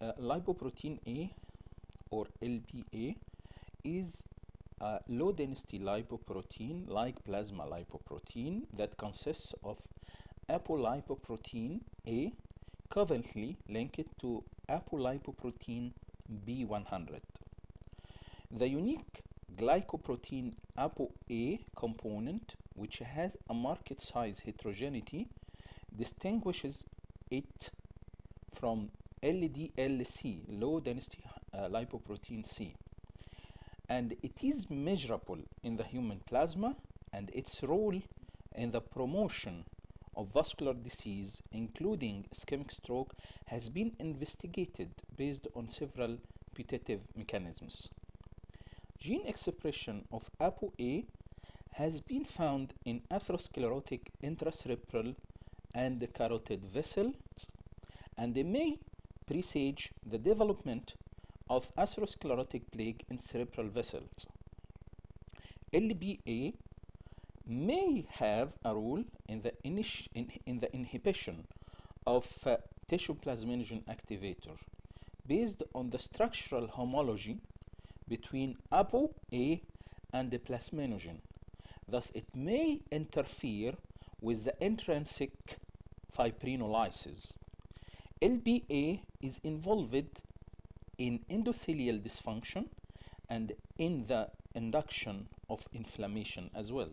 Lipoprotein A or LPA is a low density lipoprotein like plasma lipoprotein that consists of apolipoprotein A covalently linked to apolipoprotein B100. The unique glycoprotein ApoA component, which has a marked size heterogeneity, distinguishes it from LDL-C, low density lipoprotein C, and it is measurable in the human plasma, and its role in the promotion of vascular disease, including ischemic stroke, has been investigated based on several putative mechanisms. Gene expression of ApoA has been found in atherosclerotic intracerebral and carotid vessels, and they may presage the development of atherosclerotic plaque in cerebral vessels. LPA may have a role in the inhibition of tissue plasminogen activator based on the structural homology between ApoA and the plasminogen. Thus, it may interfere with the intrinsic fibrinolysis. LPA is involved in endothelial dysfunction and in the induction of inflammation as well.